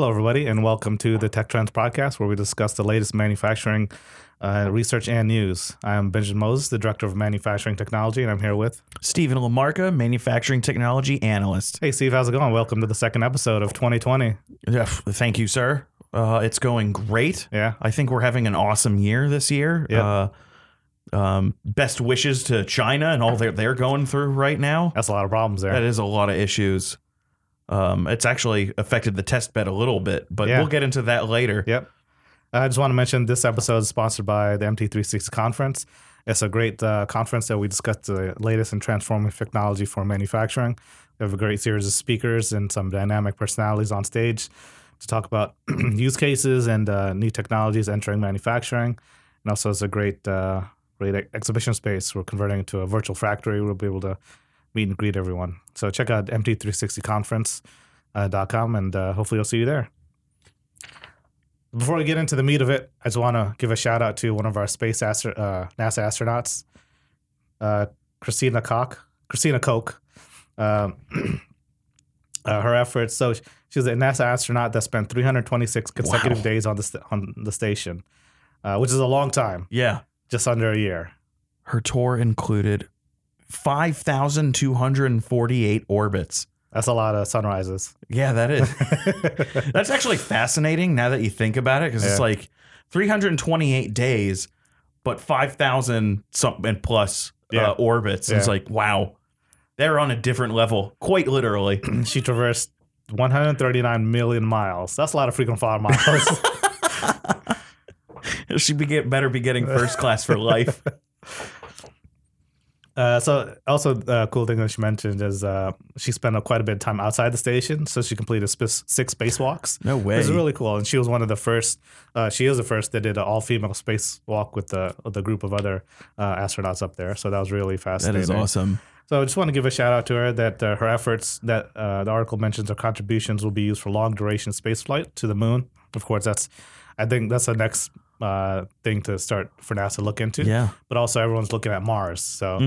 Hello, everybody, and welcome to the Tech Trends Podcast, where we discuss the latest manufacturing research and news. I'm Benjamin Moses, the Director of Manufacturing Technology, and I'm here with Stephen Lamarca, Manufacturing Technology Analyst. Hey, Steve, how's it going? Welcome to the second episode of 2020. Yeah, thank you, sir. It's going great. Yeah. I think we're having an awesome year this year. Yep. Best wishes to China and all they're going through right now. That's a lot of problems there. That is a lot of issues. It's actually affected the test bed a little bit, but yeah, we'll get into that later. Yep. I just want to mention this episode is sponsored by the MT360 Conference. It's a great conference that we discuss the latest and transforming technology for manufacturing. We have a great series of speakers and some dynamic personalities on stage to talk about use cases and new technologies entering manufacturing. And also it's a great great exhibition space. We're converting it to a virtual factory. We'll be able to meet and greet everyone. So check out MT360Conference.com and hopefully I'll see you there. Before we get into the meat of it, I just want to give a shout out to one of our space NASA astronauts, Christina Koch. Her efforts. So she's a NASA astronaut that spent 326 consecutive days on the station, which is a long time. Yeah, just under a year. Her tour included 5,248 orbits. That's a lot of sunrises. Yeah, that is. That's actually fascinating now that you think about it, because it's like 328 days, but 5,000 something plus orbits. Yeah. It's like, wow, they're on a different level, quite literally. She traversed 139 million miles. That's a lot of frequent flyer miles. She better be getting first class for life. So also a cool thing that she mentioned is she spent quite a bit of time outside the station, so she completed six spacewalks. No way. This is really cool, and she was one of the first. She is the first that did an all-female spacewalk with the group of other astronauts up there, so that was really fascinating. That is awesome. So I just want to give a shout-out to her that her efforts, that the article mentions her contributions will be used for long-duration spaceflight to the moon. Of course, I think that's the next thing to start for NASA to look into. Yeah. But also everyone's looking at Mars. So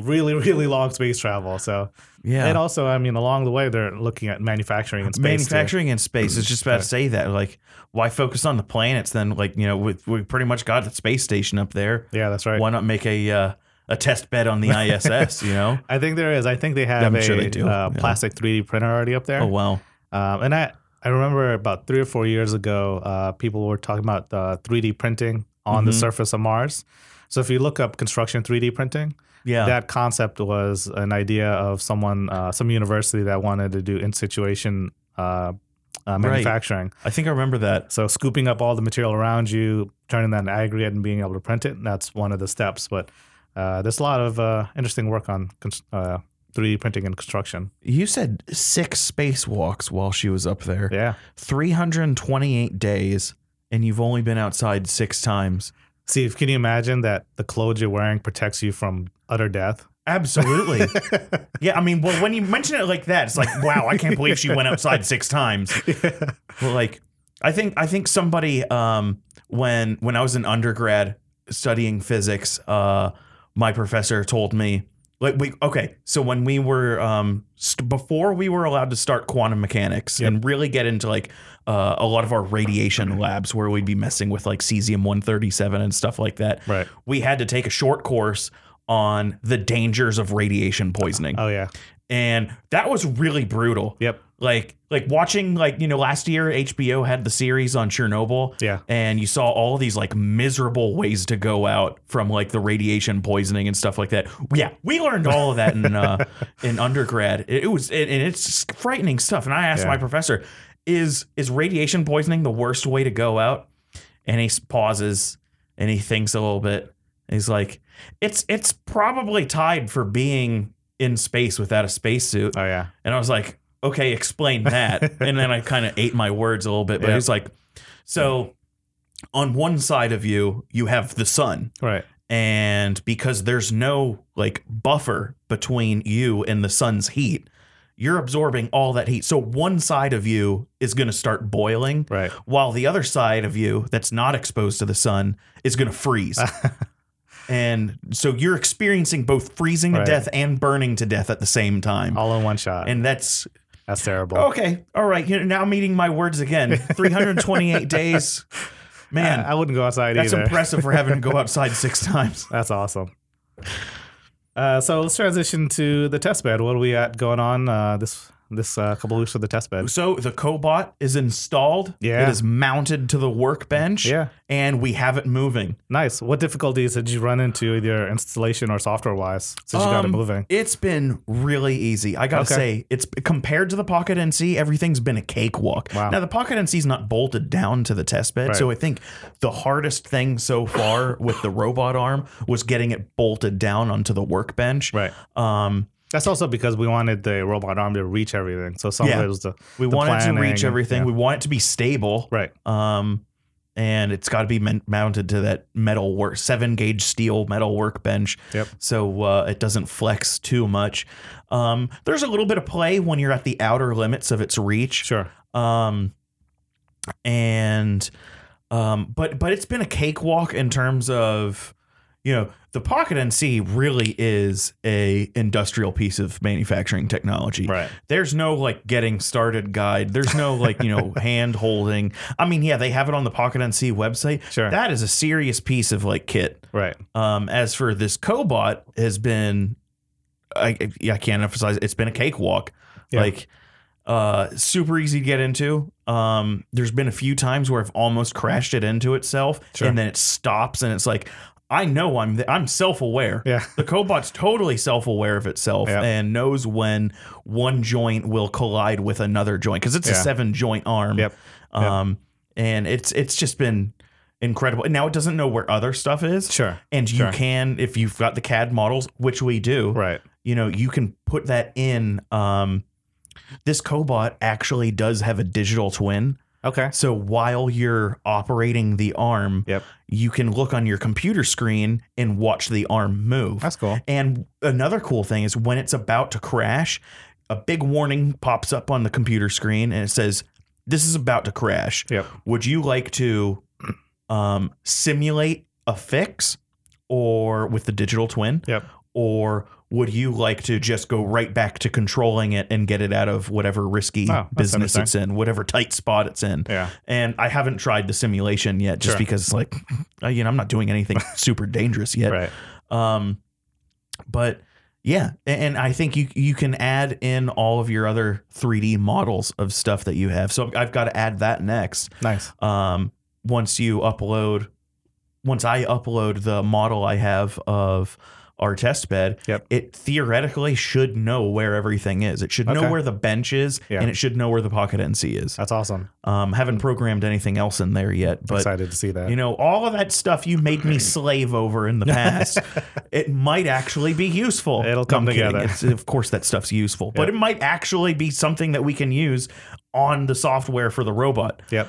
really, really long space travel. So yeah. And also, I mean, along the way, they're looking at manufacturing in space. Manufacturing in space. It's just about to say that. Like, why focus on the planets then? Like, you know, we pretty much got the space station up there. Yeah, that's right. Why not make a test bed on the ISS, you know? I think there is. I think they have plastic 3D printer already up there. Oh, wow. And I remember about 3 or 4 years ago, people were talking about 3D printing on the surface of Mars. So if you look up construction 3D printing, that concept was an idea of someone, some university that wanted to do in-situation manufacturing. Right. I think I remember that. So scooping up all the material around you, turning that into aggregate and being able to print it, and that's one of the steps. But there's a lot of interesting work on 3D printing and construction. You said six spacewalks while she was up there. Yeah. 328 days, and you've only been outside six times. See, can you imagine that the clothes you're wearing protects you from utter death? Absolutely. Yeah, I mean, well, when you mention it like that, it's like, wow, I can't believe she went outside six times. Yeah. Well, like, I think somebody, when I was an undergrad studying physics, my professor told me, like, so when we were before we were allowed to start quantum mechanics and really get into like a lot of our radiation labs where we'd be messing with like cesium-137 and stuff like that, right, we had to take a short course on the dangers of radiation poisoning. Oh yeah. And that was really brutal. Yep. Like watching, like, you know, last year HBO had the series on Chernobyl. Yeah. And you saw all of these like miserable ways to go out from like the radiation poisoning and stuff like that. Yeah. We learned all of that in undergrad. And it's frightening stuff. And I asked my professor, is radiation poisoning the worst way to go out? And he pauses and he thinks a little bit. He's like, it's probably tied for being in space without a spacesuit. Oh yeah. And I was like, okay, explain that. And then I kind of ate my words a little bit, but he's like, so on one side of you have the sun. Right. And because there's no like buffer between you and the sun's heat, you're absorbing all that heat. So one side of you is going to start boiling, right, while the other side of you that's not exposed to the sun is going to freeze. And so you're experiencing both freezing to death and burning to death at the same time. All in one shot. And that's That's terrible. Okay. All right. You're now meeting my words again. 328 days. Man. I wouldn't go outside either. That's impressive for having to go outside 6 times. That's awesome. So let's transition to the test bed. What do we got going on this couple of weeks for the test bed? So the cobot is installed. Yeah. It is mounted to the workbench. Yeah. And we have it moving. Nice. What difficulties did you run into either installation or software-wise since you got it moving? It's been really easy. I got to say, it's compared to the Pocket NC, everything's been a cakewalk. Wow. Now, the Pocket NC is not bolted down to the test bed, right. So I think the hardest thing so far with the robot arm was getting it bolted down onto the workbench. Right. That's also because we wanted the robot arm to reach everything. So some of it was we wanted planning to reach everything. Yeah. We want it to be stable. Right. And it's got to be mounted to that metal 7-gauge steel metal workbench. Yep. So it doesn't flex too much. There's a little bit of play when you're at the outer limits of its reach. Sure. But it's been a cakewalk in terms of, you know, the Pocket NC really is a industrial piece of manufacturing technology. Right. There's no getting started guide. There's no hand holding. I mean, yeah, they have it on the Pocket NC website. Sure. That is a serious piece of kit. Right. As for this cobot has been, I can't emphasize it's been a cakewalk. Yeah. Super easy to get into. There's been a few times where I've almost crashed it into itself, sure. And then it stops and it's like, I know I'm self-aware. Yeah. The cobot's totally self-aware of itself and knows when one joint will collide with another joint because it's a 7-joint arm. Yep. And it's just been incredible. Now it doesn't know where other stuff is. Sure. And you can, if you've got the CAD models, which we do, right? You can put that in. This cobot actually does have a digital twin. Okay. So while you're operating the arm, you can look on your computer screen and watch the arm move. That's cool. And another cool thing is when it's about to crash, a big warning pops up on the computer screen and it says, "This is about to crash. Yep. Would you like to simulate a fix or with the digital twin? Yep. Or would you like to just go right back to controlling it and get it out of whatever risky business it's in, whatever tight spot it's in?" Yeah. And I haven't tried the simulation yet just because it's I'm not doing anything super dangerous yet. Right. But yeah. And I think you can add in all of your other 3D models of stuff that you have. So I've got to add that next. Nice. Once I upload the model I have of our test bed, it theoretically should know where everything is. It should know where the bench is, and it should know where the Pocket NC is. That's awesome. Haven't programmed anything else in there yet, but excited to see that. All of that stuff you made me slave over in the past, it might actually be useful. It'll come together. Of course, that stuff's useful, but it might actually be something that we can use on the software for the robot. Yep.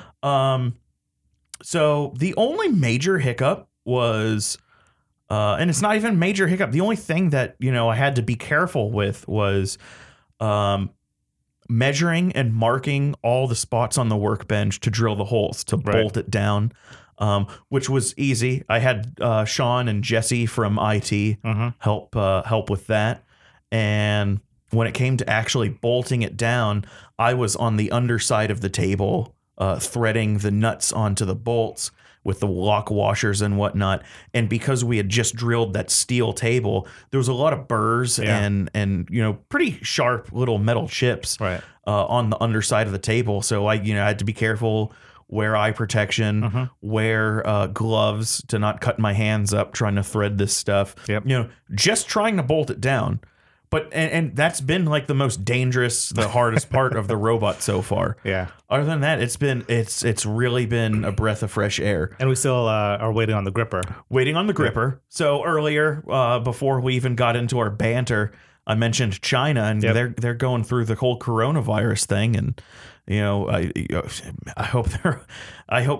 So the only major hiccup was. And it's not even a major hiccup. The only thing that, I had to be careful with was measuring and marking all the spots on the workbench to drill the holes, to bolt it down, which was easy. I had Sean and Jesse from IT help with that. And when it came to actually bolting it down, I was on the underside of the table threading the nuts onto the bolts with the lock washers and whatnot. And because we had just drilled that steel table, there was a lot of burrs and pretty sharp little metal chips on the underside of the table. So I had to be careful, wear eye protection, wear gloves to not cut my hands up trying to thread this stuff. Yep. Just trying to bolt it down. But and that's been the most dangerous, the hardest part of the robot so far. Yeah. Other than that, it's really been a breath of fresh air. And we still are waiting on the gripper. So earlier, before we even got into our banter, I mentioned China, and they're going through the whole coronavirus thing, and I hope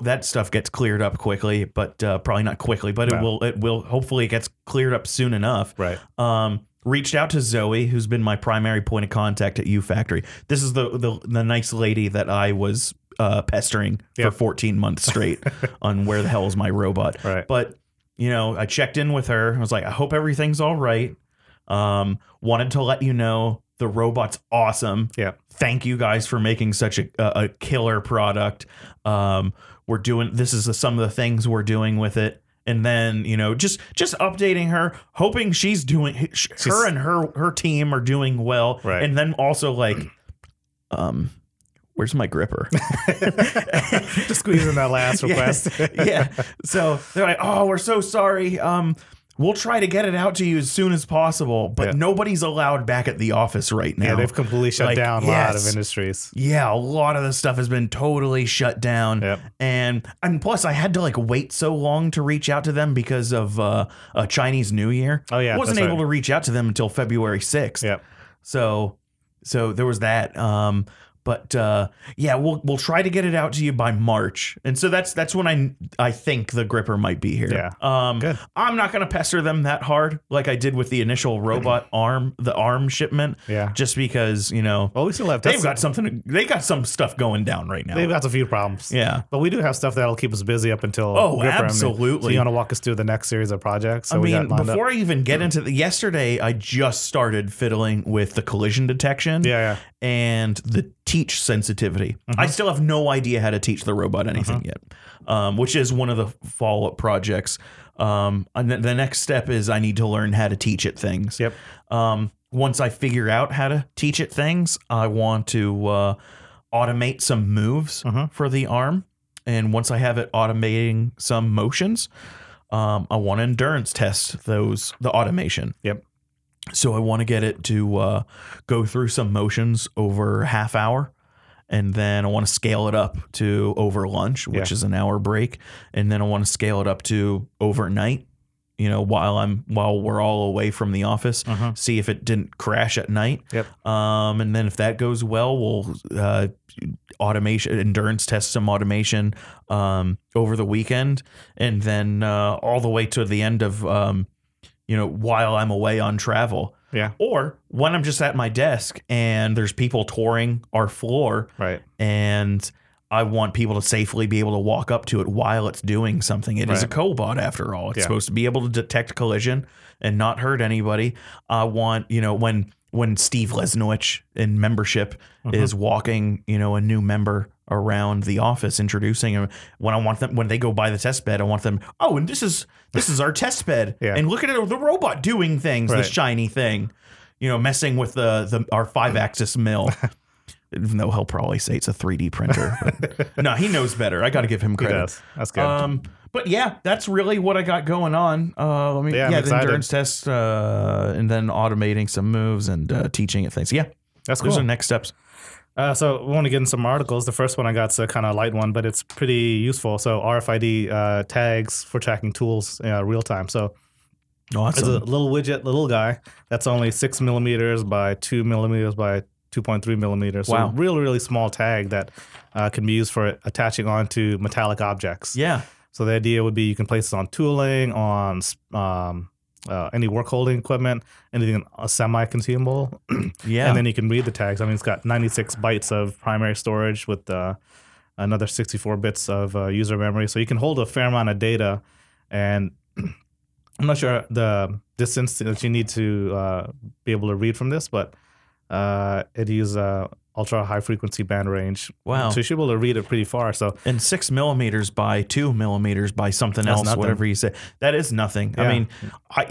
that stuff gets cleared up quickly, but probably not quickly, but it will hopefully it gets cleared up soon enough. Right. Reached out to Zoe, who's been my primary point of contact at U Factory. This is the nice lady that I was pestering for 14 months straight on where the hell is my robot. Right. But, I checked in with her. I was like, I hope everything's all right. Wanted to let you know The robot's awesome. Yeah. Thank you guys for making such a killer product. We're doing, this is some of the things we're doing with it. And then, you know, just updating her, hoping she's doing, her and her team are doing well. Right. And then also like, where's my gripper? Just squeezing that last request. Yeah. So they're like, oh, we're so sorry. We'll try to get it out to you as soon as possible, but nobody's allowed back at the office right now. Yeah, they've completely shut down a lot of industries. Yeah, a lot of the stuff has been totally shut down. Yep. And plus, I had to like wait so long to reach out to them because of a Chinese New Year. Oh, yeah. I wasn't able to reach out to them until February 6th. Yep. So there was that. But we'll try to get it out to you by March. And so that's when I think the gripper might be here. Yeah. Good. I'm not going to pester them that hard like I did with the initial robot arm, the arm shipment. Yeah. Just because, you know, well, we still have they got some stuff going down right now. They've got a few problems. Yeah. But we do have stuff that'll keep us busy up until. Oh, gripper. Absolutely. So you want to walk us through the next series of projects? So before I even get into yesterday, I just started fiddling with the collision detection. Yeah. And the teach sensitivity. Mm-hmm. I still have no idea how to teach the robot anything yet, which is one of the follow-up projects. And the next step is I need to learn how to teach it things. Yep. Once I figure out how to teach it things, I want to automate some moves for the arm. And once I have it automating some motions, I want to endurance test the automation. Yep. So I want to get it to go through some motions over half hour, and then I want to scale it up to over lunch, which is an hour break, and then I want to scale it up to overnight. You know, while we're all away from the office, see if it didn't crash at night. Yep. And then if that goes well, we'll endurance test some automation over the weekend, and then all the way to the end of. You know, while I'm away on travel. Yeah. Or when I'm just at my desk and there's people touring our floor. Right. And I want people to safely be able to walk up to it while it's doing something. It is a cobot, after all. It's supposed to be able to detect collision and not hurt anybody. I want, you know, when Steve Lesnowich in membership is walking, you know, a new member around the office, introducing them, when I want them, when they go by the test bed, I want them, oh, and this is our test bed. Yeah. And look at it, the robot doing things, the shiny thing, you know, messing with our 5-axis mill. Even though he'll probably say it's a 3D printer. No, he knows better. I got to give him credit. He does. That's good. But yeah, that's really what I got going on. The endurance test, and then automating some moves and teaching it things. Yeah, that's cool. Those are the next steps. So we want to get in some articles. The first one I got is a kind of light one, but it's pretty useful. So RFID tags for tracking tools real time. So awesome. There's a little widget, little guy, that's only 6 millimeters by 2 millimeters by 2.3 millimeters. Wow. So really, really small tag that can be used for attaching onto metallic objects. Yeah. So the idea would be you can place it on tooling, on any work holding equipment, anything semi-consumable. Yeah. And then you can read the tags. I mean, it's got 96 bytes of primary storage with another 64 bits of user memory. So you can hold a fair amount of data. And I'm not sure the distance that you need to be able to read from this, but it uses ultra high frequency band range. Wow. So you should be able to read it pretty far. So, and 6 millimeters by 2 millimeters by something that's else, nothing. Whatever you say, that is nothing. Yeah. I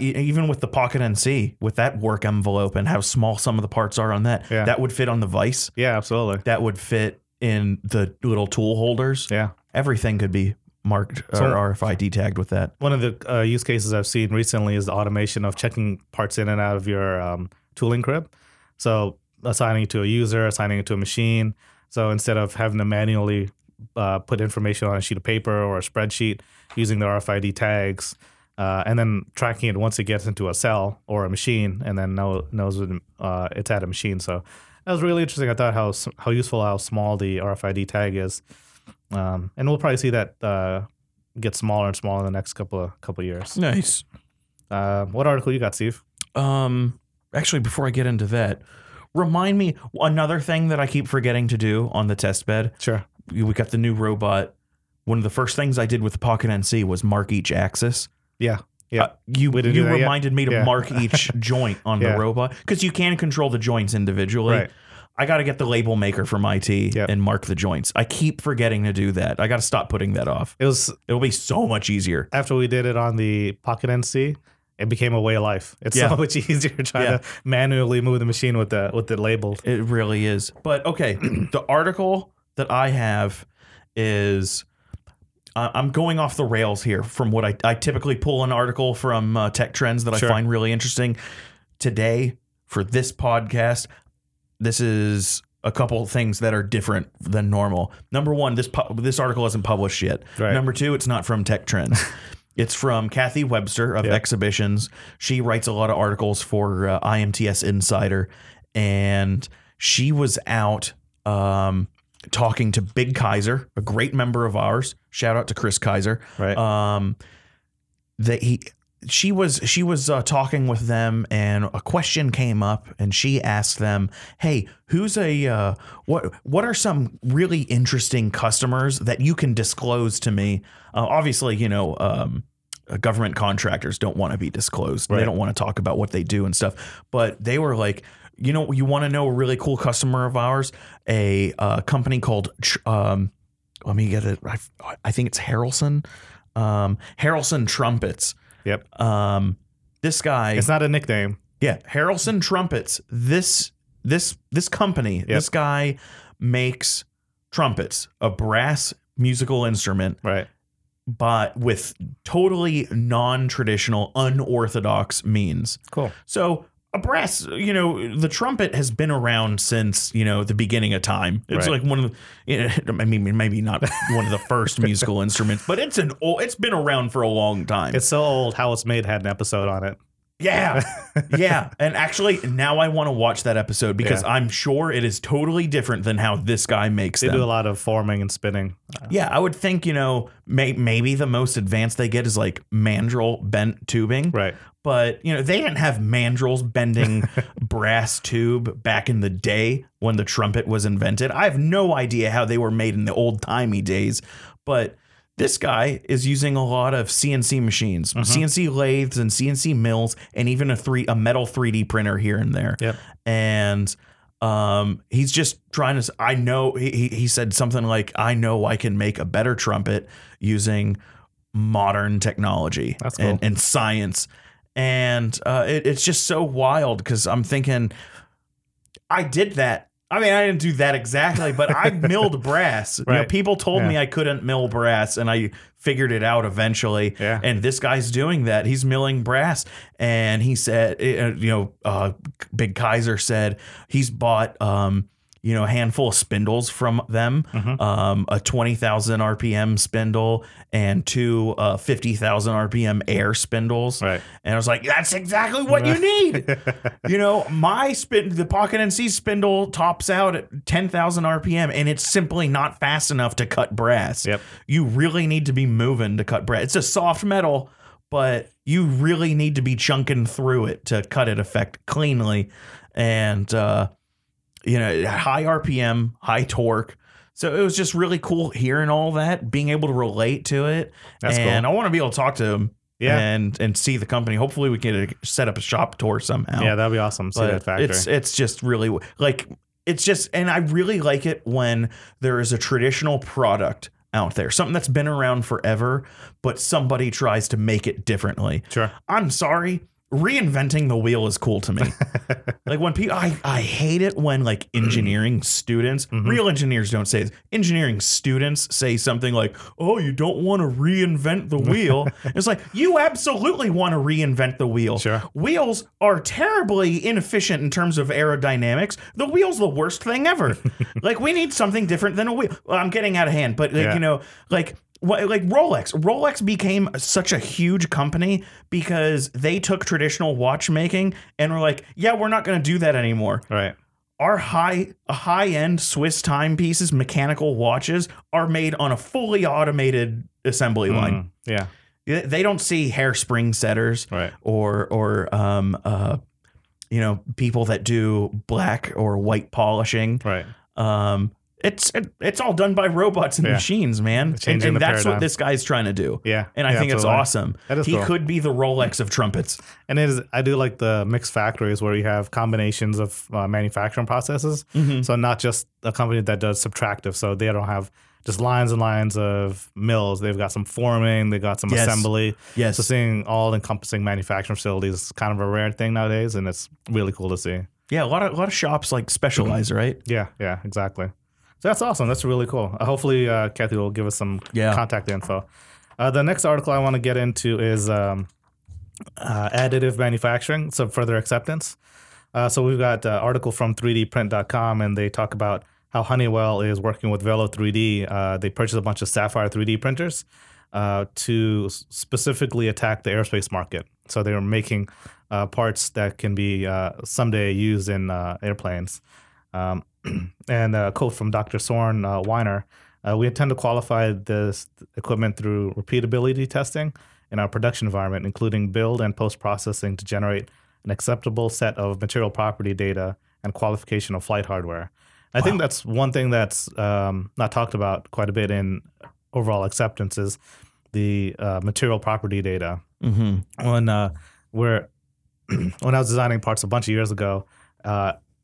mean, even with the Pocket NC, with that work envelope and how small some of the parts are on that, that would fit on the vise. Yeah, absolutely. That would fit in the little tool holders. Yeah. Everything could be marked or RFID tagged with that. One of the use cases I've seen recently is the automation of checking parts in and out of your tooling crib. So assigning it to a user, assigning it to a machine. So instead of having to manually put information on a sheet of paper or a spreadsheet, using the RFID tags and then tracking it once it gets into a cell or a machine, and then knows when, it's at a machine. So that was really interesting. I thought how useful, how small the RFID tag is. And we'll probably see that get smaller and smaller in the next couple of years. Nice. What article you got, Steve? Actually, before I get into that, remind me another thing that I keep forgetting to do on the test bed. Sure. We got the new robot. One of the first things I did with the Pocket NC was mark each axis. Yeah. Yeah, you reminded me to mark each joint on the robot because you can control the joints individually. Right. I got to get the label maker from IT and mark the joints. I keep forgetting to do that. I got to stop putting that off. It'll be so much easier. After we did it on the Pocket NC, it became a way of life. It's so much easier trying to manually move the machine with the label. It really is. But okay, the article that I have is, I'm going off the rails here from what I typically pull an article from Tech Trends that I find really interesting. Today, for this podcast, this is a couple of things that are different than normal. Number one, this article isn't published yet. Right. Number two, it's not from Tech Trends. It's from Kathy Webster of Exhibitions. She writes a lot of articles for IMTS Insider, and she was out talking to Big Kaiser, a great member of ours. Shout out to Chris Kaiser. Right. She was talking with them, and a question came up, and she asked them, "Hey, what are some really interesting customers that you can disclose to me?" Obviously, government contractors don't want to be disclosed. Right. They don't want to talk about what they do and stuff. But they were like, "You know, you want to know a really cool customer of ours? A company called let me get it. I think it's Harrelson Trumpets." Yep. This guy. It's not a nickname. Yeah. Harrelson Trumpets. This company, this guy makes trumpets, a brass musical instrument. Right. But with totally non-traditional, unorthodox means. Cool. So a brass, the trumpet has been around since, the beginning of time. It's like one of the, maybe not one of the first musical instruments, but it's been around for a long time. It's so old. How It's Made had an episode on it. Yeah. Yeah. And actually now I want to watch that episode because I'm sure it is totally different than how this guy makes them. They do a lot of forming and spinning. Yeah. I would think, maybe the most advanced they get is like mandrel bent tubing. Right. But, they didn't have mandrels bending brass tube back in the day when the trumpet was invented. I have no idea how they were made in the old timey days, but this guy is using a lot of CNC machines, CNC lathes and CNC mills, and even a metal 3D printer here and there. Yep. And he's just trying to, I know, he said something like, I know I can make a better trumpet using modern technology. That's cool. and science. And it's just so wild because I'm thinking, I did that. I mean, I didn't do that exactly, but I milled brass. Right. People told me I couldn't mill brass, and I figured it out eventually. Yeah. And this guy's doing that. He's milling brass. And he said, Big Kaiser said he's bought, a handful of spindles from them, a 20,000 RPM spindle and two 50,000 RPM air spindles. Right. And I was like, that's exactly what you need. The Pocket NC spindle tops out at 10,000 RPM, and it's simply not fast enough to cut brass. Yep. You really need to be moving to cut brass. It's a soft metal, but you really need to be chunking through it to cut it cleanly. And, high RPM, high torque. So it was just really cool hearing all that, being able to relate to it. That's cool. And I want to be able to talk to him and see the company. Hopefully we can set up a shop tour somehow. Yeah, that'd be awesome. See that factory. It's just really and I really like it when there is a traditional product out there, something that's been around forever, but somebody tries to make it differently. Sure. I'm sorry. Reinventing the wheel is cool to me. Like when people, I hate it when like engineering students, real engineers don't say this. Engineering students say something like, "Oh, you don't want to reinvent the wheel." It's like, you absolutely want to reinvent the wheel. Sure. Wheels are terribly inefficient in terms of aerodynamics. The wheel's the worst thing ever. Like we need something different than a wheel. Well, I'm getting out of hand, but like Rolex. Rolex became such a huge company because they took traditional watchmaking and were like, yeah, we're not going to do that anymore. Right. Our high-end Swiss timepieces, mechanical watches, are made on a fully automated assembly line. Yeah. They don't see hairspring setters or people that do black or white polishing. Right. It's all done by robots and machines, man. And that's what this guy's trying to do. Yeah. And I think it's awesome. He could be the Rolex of trumpets. And it is, I do like the mixed factories where you have combinations of manufacturing processes. Mm-hmm. So not just a company that does subtractive. So they don't have just lines and lines of mills. They've got some forming. They've got some assembly. Yes. So seeing all-encompassing manufacturing facilities is kind of a rare thing nowadays, and it's really cool to see. Yeah, a lot of shops like specialize, right? Yeah, exactly. So that's awesome. That's really cool. Hopefully, Kathy will give us some contact info. The next article I want to get into is additive manufacturing, so further acceptance. So we've got an article from 3dprint.com, and they talk about how Honeywell is working with Velo 3D. They purchased a bunch of Sapphire 3D printers to specifically attack the aerospace market. So they were making parts that can be someday used in airplanes. And a quote from Dr. Soren Weiner, we intend to qualify this equipment through repeatability testing in our production environment, including build and post-processing to generate an acceptable set of material property data and qualification of flight hardware. I think that's one thing that's not talked about quite a bit in overall acceptance is the material property data. Mm-hmm. When I was designing parts a bunch of years ago,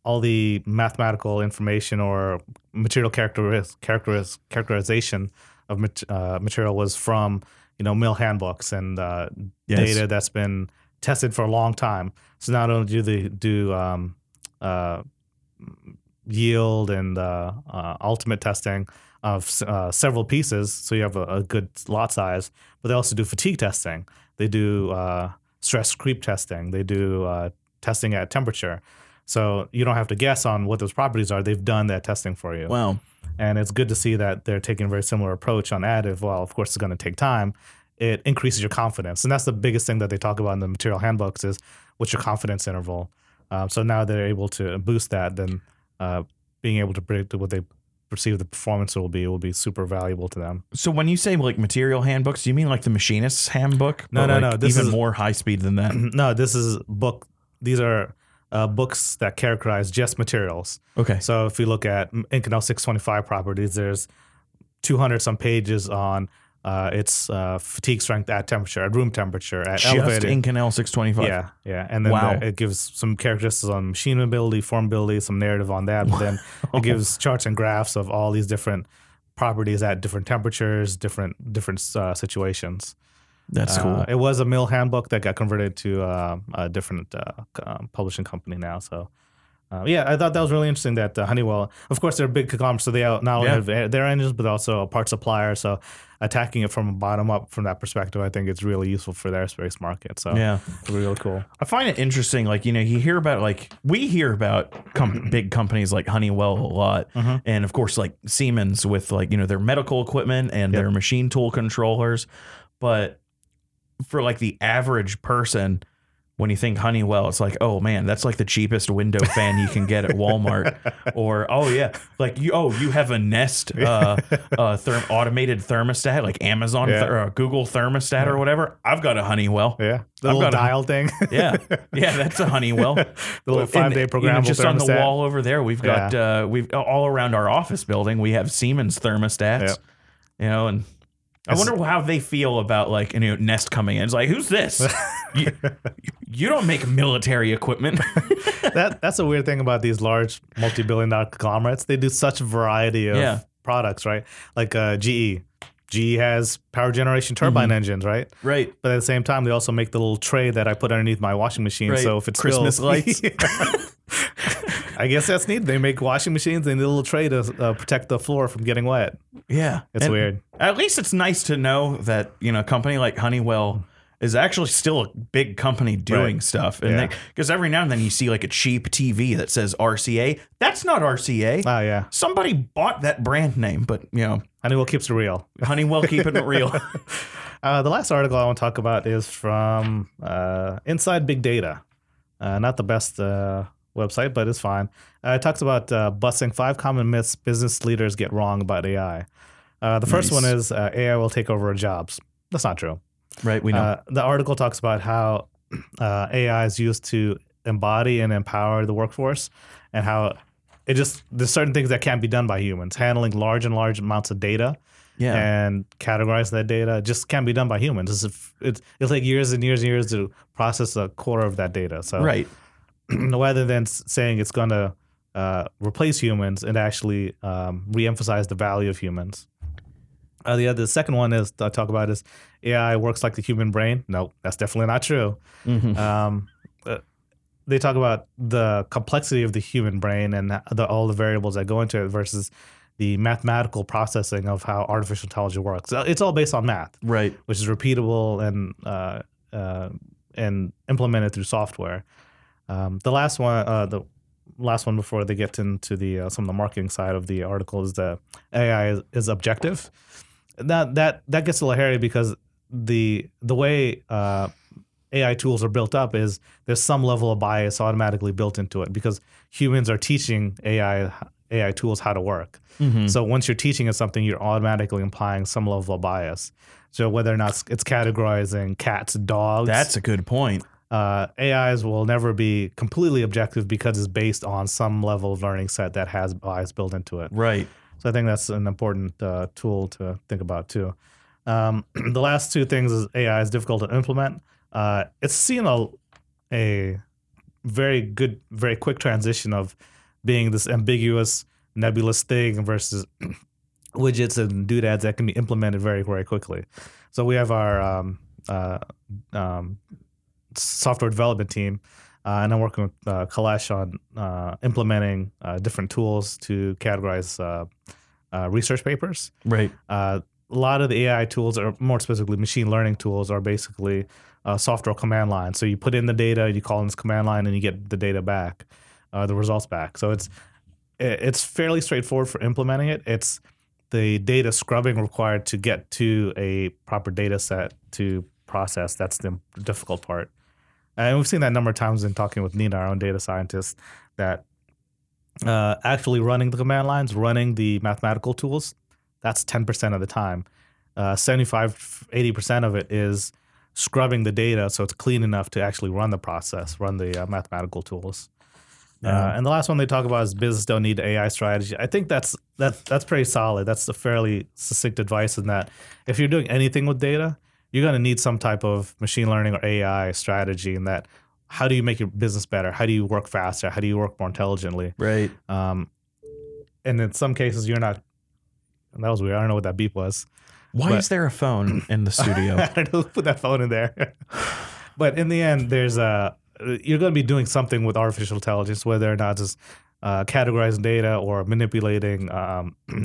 all the mathematical information or material characterization of material was from, mill handbooks and data that's been tested for a long time. So not only do they do yield and ultimate testing of several pieces, so you have a good lot size, but they also do fatigue testing. They do stress creep testing. They do testing at temperature. So you don't have to guess on what those properties are. They've done that testing for you. Wow. And it's good to see that they're taking a very similar approach on additive. Well, of course, it's going to take time. It increases your confidence. And that's the biggest thing that they talk about in the material handbooks is what's your confidence interval. So now they're able to boost that, then being able to predict what they perceive the performance will be super valuable to them. So when you say like material handbooks, do you mean like the machinist's handbook? No. This even is more high speed than that. No, this is book. These are books that characterize just materials. Okay. So if you look at Inconel 625 properties, there's 200 some pages on its fatigue strength at temperature, at room temperature, at elevated. Just Inconel 625. Yeah. And then it gives some characteristics on machinability, formability, some narrative on that. But then it gives charts and graphs of all these different properties at different temperatures, different situations. That's cool. It was a mill handbook that got converted to a different publishing company now. So, I thought that was really interesting that Honeywell, of course, they're a big conglomerate, so they not only have their engines, but also a part supplier. So attacking it from bottom up from that perspective, I think it's really useful for the aerospace market. So it's really cool. I find it interesting. Like, we hear about big companies like Honeywell a lot. Mm-hmm. And of course, like Siemens with their medical equipment and their machine tool controllers. But for like the average person, when you think Honeywell, it's like, oh man, that's like the cheapest window fan you can get at Walmart, or you have a Nest automated thermostat, like Amazon or Google thermostat or whatever. I've got a Honeywell, the little dial thing, that's a Honeywell, the little 5-day programmable just thermostat. On the wall over there. We've got we've all around our office building. We have Siemens thermostats, and I wonder how they feel about Nest coming in. It's like, who's this? you don't make military equipment. That's a weird thing about these large multi-billion-dollar conglomerates. They do such a variety of products, right? Like GE. GE has power generation turbine engines, right? Right. But at the same time, they also make the little tray that I put underneath my washing machine. Right. So if it's Christmas lights. I guess that's neat. They make washing machines and a little tray to protect the floor from getting wet. Yeah. It's weird. At least it's nice to know that, a company like Honeywell is actually still a big company doing stuff. And because every now and then you see like a cheap TV that says RCA. That's not RCA. Oh, yeah. Somebody bought that brand name, but, Honeywell keeps it real. Honeywell keeping it real. The last article I want to talk about is from Inside Big Data. Not the best website, but it's fine. It talks about busting 5 common myths business leaders get wrong about AI. The first one is AI will take over jobs. That's not true. Right, we know. The article talks about how AI is used to embody and empower the workforce and how It just, there's certain things that can't be done by humans. Handling large and large amounts of data and categorize that data just can't be done by humans. It'll take years and years and years to process a quarter of that data. So rather than saying it's going to replace humans and actually reemphasize the value of humans. The second one is I talk about is AI works like the human brain. No, that's definitely not true. Mm-hmm. They talk about the complexity of the human brain and all the variables that go into it versus the mathematical processing of how artificial intelligence works. It's all based on math, right? Which is repeatable and implemented through software. The last one before they get into the some of the marketing side of the article is that AI is objective. That gets a little hairy because the way AI tools are built up is there's some level of bias automatically built into it because humans are teaching AI tools how to work. Mm-hmm. So once you're teaching it something, you're automatically implying some level of bias. So whether or not it's categorizing cats, dogs. That's a good point. AIs will never be completely objective because it's based on some level of learning set that has bias built into it. Right. So I think that's an important tool to think about too. The last two things is AI is difficult to implement. It's seen a very good, very quick transition of being this ambiguous, nebulous thing versus widgets and doodads that can be implemented very, very quickly. So we have our software development team, and I'm working with Kalesh on implementing different tools to categorize research papers. Right. A lot of the AI tools, or more specifically machine learning tools, are basically software command line. So you put in the data, you call in this command line, and you get the data back, the results back. So it's fairly straightforward for implementing it. It's the data scrubbing required to get to a proper data set to process. That's the difficult part. And we've seen that a number of times in talking with Nina, our own data scientist, that actually running the command lines, running the mathematical tools, that's 10% of the time. 75-80% of it is scrubbing the data so it's clean enough to actually run the process, run the mathematical tools. And the last one they talk about is business don't need AI strategy. I think that's pretty solid. That's a fairly succinct advice in that if you're doing anything with data, you're going to need some type of machine learning or AI strategy in that how do you make your business better? How do you work faster? How do you work more intelligently? Right. And in some cases, you're not – that was weird. I don't know what that beep was. Why is there a phone in the studio? I don't know. Put that phone in there. But in the end, there's a – you're going to be doing something with artificial intelligence, whether or not just categorizing data or manipulating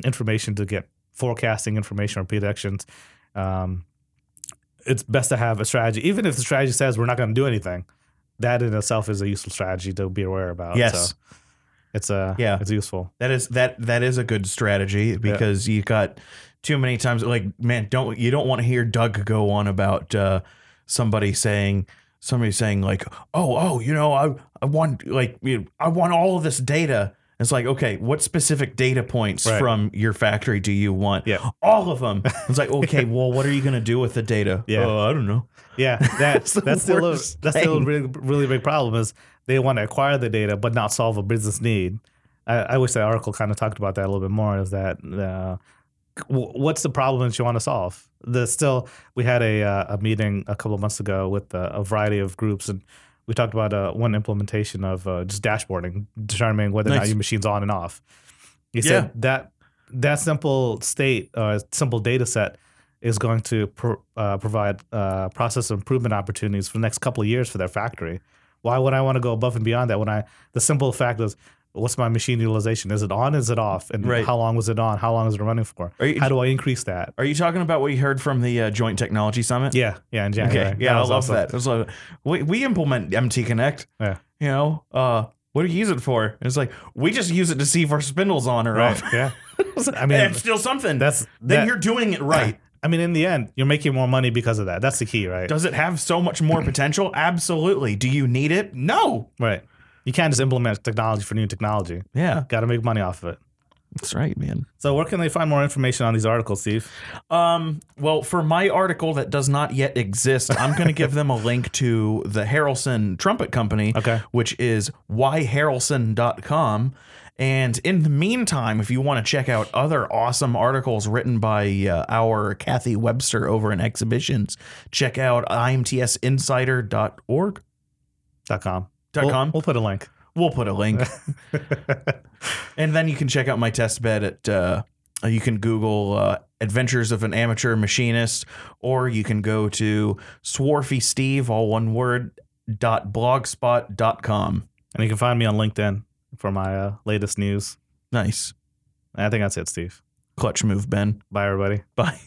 information to get forecasting information or predictions. It's best to have a strategy. Even if the strategy says we're not going to do anything, that in itself is a useful strategy to be aware about. Yes. So it's useful. That is a good strategy because you got too many times like, man, you don't want to hear Doug go on about somebody saying like, I want all of this data. It's like, okay, what specific data points from your factory do you want? Yeah. All of them. It's like, okay, well, what are you going to do with the data? Yeah. Oh, I don't know. Yeah, that's still a really, really big problem is they want to acquire the data but not solve a business need. I wish that article kind of talked about that a little bit more is that what's the problem that you want to solve? We had a meeting a couple of months ago with a variety of groups and we talked about one implementation of just dashboarding, determining whether or not your machine's on and off. You said that simple state, simple data set is going to provide process improvement opportunities for the next couple of years for their factory. Why would I want to go above and beyond that? The simple fact is, what's my machine utilization? Is it on? Is it off? And how long was it on? How long is it running for? How do I increase that? Are you talking about what you heard from the Joint Technology Summit? Yeah, in January. Okay. Yeah, I love that. We implement MT Connect. Yeah. You know, what do you use it for? And it's like, we just use it to see if our spindle's on or off. Yeah. I mean, it's still something. You're doing it right. I mean, in the end, you're making more money because of that. That's the key, right? Does it have so much more potential? Absolutely. Do you need it? No. Right. You can't just implement technology for new technology. Yeah. Got to make money off of it. That's right, man. So where can they find more information on these articles, Steve? Well, for my article that does not yet exist, I'm going to give them a link to the Harrelson Trumpet Company, which is yharrelson.com. And in the meantime, if you want to check out other awesome articles written by our Kathy Webster over in exhibitions, check out imtsinsider.org. .com. We'll put a link. And then you can check out my test bed at, you can Google Adventures of an Amateur Machinist, or you can go to swarfysteve, all one word, .blogspot.com. And you can find me on LinkedIn for my latest news. Nice. I think that's it, Steve. Clutch move, Ben. Bye, everybody. Bye.